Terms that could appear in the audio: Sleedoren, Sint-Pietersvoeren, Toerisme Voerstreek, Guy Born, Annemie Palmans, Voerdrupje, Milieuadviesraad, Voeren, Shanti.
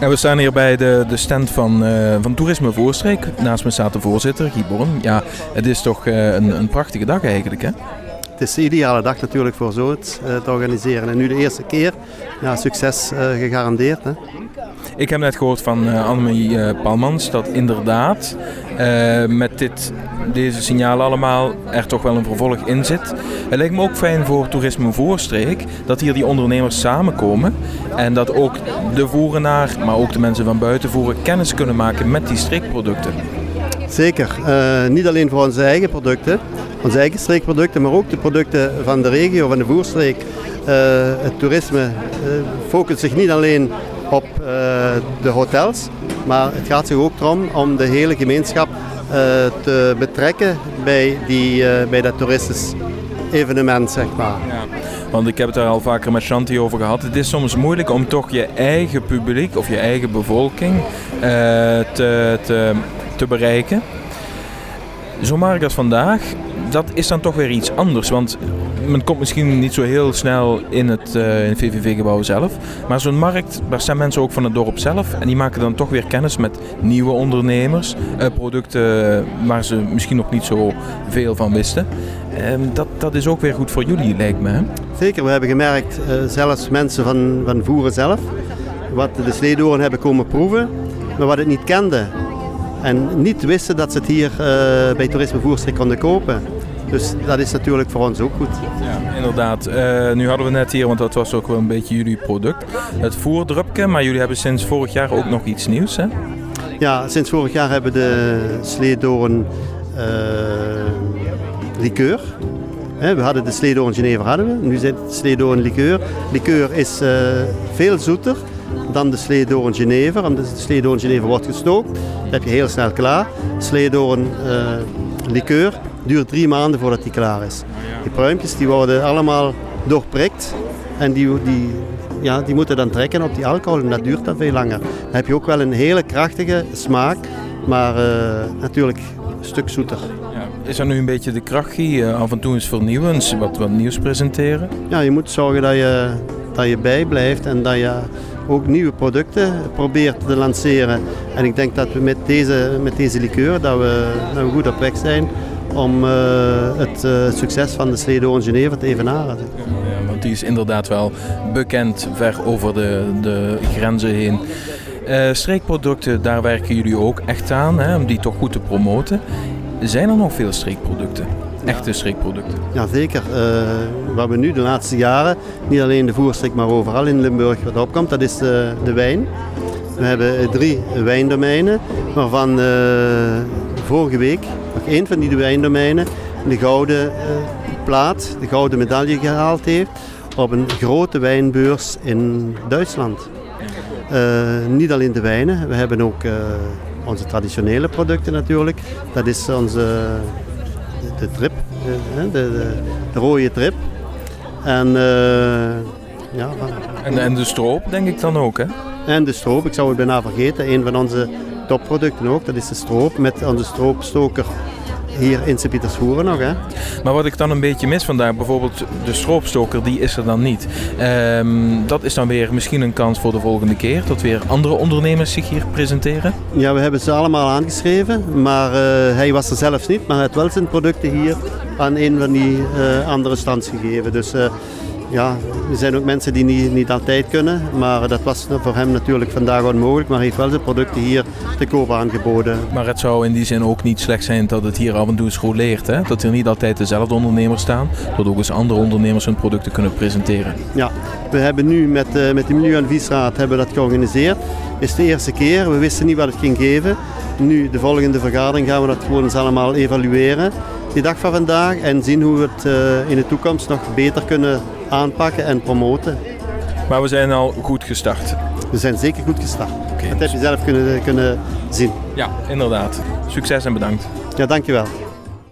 En we staan hier bij de stand van Toerisme Voerstreek. Naast me staat de voorzitter, Guy Born. Ja, het is toch een prachtige dag eigenlijk, hè? Het is de ideale dag natuurlijk voor zoiets te organiseren. En nu de eerste keer, ja, succes gegarandeerd. Hè. Ik heb net gehoord van Annemie Palmans dat inderdaad met deze signalen allemaal er toch wel een vervolg in zit. Het lijkt me ook fijn voor Toerisme Voerstreek dat hier die ondernemers samenkomen. En dat ook de Voerenaar, maar ook de mensen van buiten Voeren kennis kunnen maken met die streekproducten. Zeker, niet alleen voor onze eigen producten. Onze eigen streekproducten, maar ook de producten van de regio, van de Voerstreek. Het toerisme focust zich niet alleen op de hotels, maar het gaat zich ook erom om de hele gemeenschap te betrekken bij dat toeristisch evenement, zeg maar. Ja. Want ik heb het daar al vaker met Shanti over gehad. Het is soms moeilijk om toch je eigen publiek of je eigen bevolking te bereiken. Zo'n markt als vandaag, dat is dan toch weer iets anders. Want men komt misschien niet zo heel snel in het VVV-gebouw zelf. Maar zo'n markt, daar staan mensen ook van het dorp zelf. En die maken dan toch weer kennis met nieuwe ondernemers. Producten waar ze misschien nog niet zo veel van wisten. Dat is ook weer goed voor jullie, lijkt me. Hè? Zeker, we hebben gemerkt, zelfs mensen van Voeren zelf, wat de Sleedoren hebben komen proeven, maar wat het niet kende. En niet wisten dat ze het hier bij Toerisme Voerstreek konden kopen. Dus dat is natuurlijk voor ons ook goed. Ja, inderdaad. Nu hadden we net hier, want dat was ook wel een beetje jullie product, het voerdrupje. Maar jullie hebben sinds vorig jaar ook nog iets nieuws, hè? Ja, sinds vorig jaar hebben we de Sleedoren likeur. We hadden de Sleedoren Genever, nu zijn het Sleedoren likeur. Likeur is veel zoeter dan de Sleedoren Genever. En de Sleedoren Genever wordt gestookt. Dat heb je heel snel klaar. Sleedoren likeur duurt 3 maanden voordat die klaar is. Die pruimpjes die worden allemaal doorprikt. En die moeten dan trekken op die alcohol. En dat duurt dan veel langer. Dan heb je ook wel een hele krachtige smaak. Maar natuurlijk een stuk zoeter. Ja. Is dat nu een beetje de kracht, Guy? Af en toe eens vernieuwend, wat nieuws presenteren? Ja, je moet zorgen dat je bijblijft en dat je ook nieuwe producten probeert te lanceren. En ik denk dat we met deze likeur dat we goed op weg zijn om het succes van de Sleedoren Genever te evenaren. Ja, want die is inderdaad wel bekend ver over de grenzen heen. Streekproducten, daar werken jullie ook echt aan, hè, om die toch goed te promoten. Zijn er nog veel streekproducten? Echte streekproducten? Ja, zeker. Wat we nu de laatste jaren, niet alleen de Voerstreek, maar overal in Limburg wat opkomt, dat is de wijn. We hebben 3 wijndomeinen, waarvan vorige week nog 1 van die wijndomeinen de gouden plaat, de gouden medaille gehaald heeft op een grote wijnbeurs in Duitsland. Niet alleen de wijnen, we hebben ook onze traditionele producten natuurlijk. Dat is de trip, de rode trip. En de stroop, denk ik dan ook, hè? En de stroop, ik zou het bijna vergeten. Een van onze topproducten ook, dat is de stroop met onze stroopstoker hier in Sint-Pietersvoeren nog, hè? Maar wat ik dan een beetje mis vandaag, bijvoorbeeld de stroopstoker, die is er dan niet. Dat is dan weer misschien een kans voor de volgende keer, dat weer andere ondernemers zich hier presenteren? Ja, we hebben ze allemaal aangeschreven, maar hij was er zelfs niet. Maar hij had wel zijn producten hier aan een van die andere stands gegeven. Dus er zijn ook mensen die niet altijd kunnen. Maar dat was voor hem natuurlijk vandaag onmogelijk. Maar hij heeft wel zijn producten hier te koop aangeboden. Maar het zou in die zin ook niet slecht zijn dat het hier af en toe eens roleert, hè? Dat er niet altijd dezelfde ondernemers staan. Dat ook eens andere ondernemers hun producten kunnen presenteren. Ja, we hebben nu met de Milieuadviesraad hebben we dat georganiseerd. Het is de eerste keer. We wisten niet wat het ging geven. Nu, de volgende vergadering, gaan we dat gewoon eens allemaal evalueren. Die dag van vandaag. En zien hoe we het in de toekomst nog beter kunnen aanpakken en promoten. Maar we zijn al goed gestart. We zijn zeker goed gestart. Okay, dat heb je zelf kunnen zien. Ja, inderdaad. Succes en bedankt. Ja, dankjewel.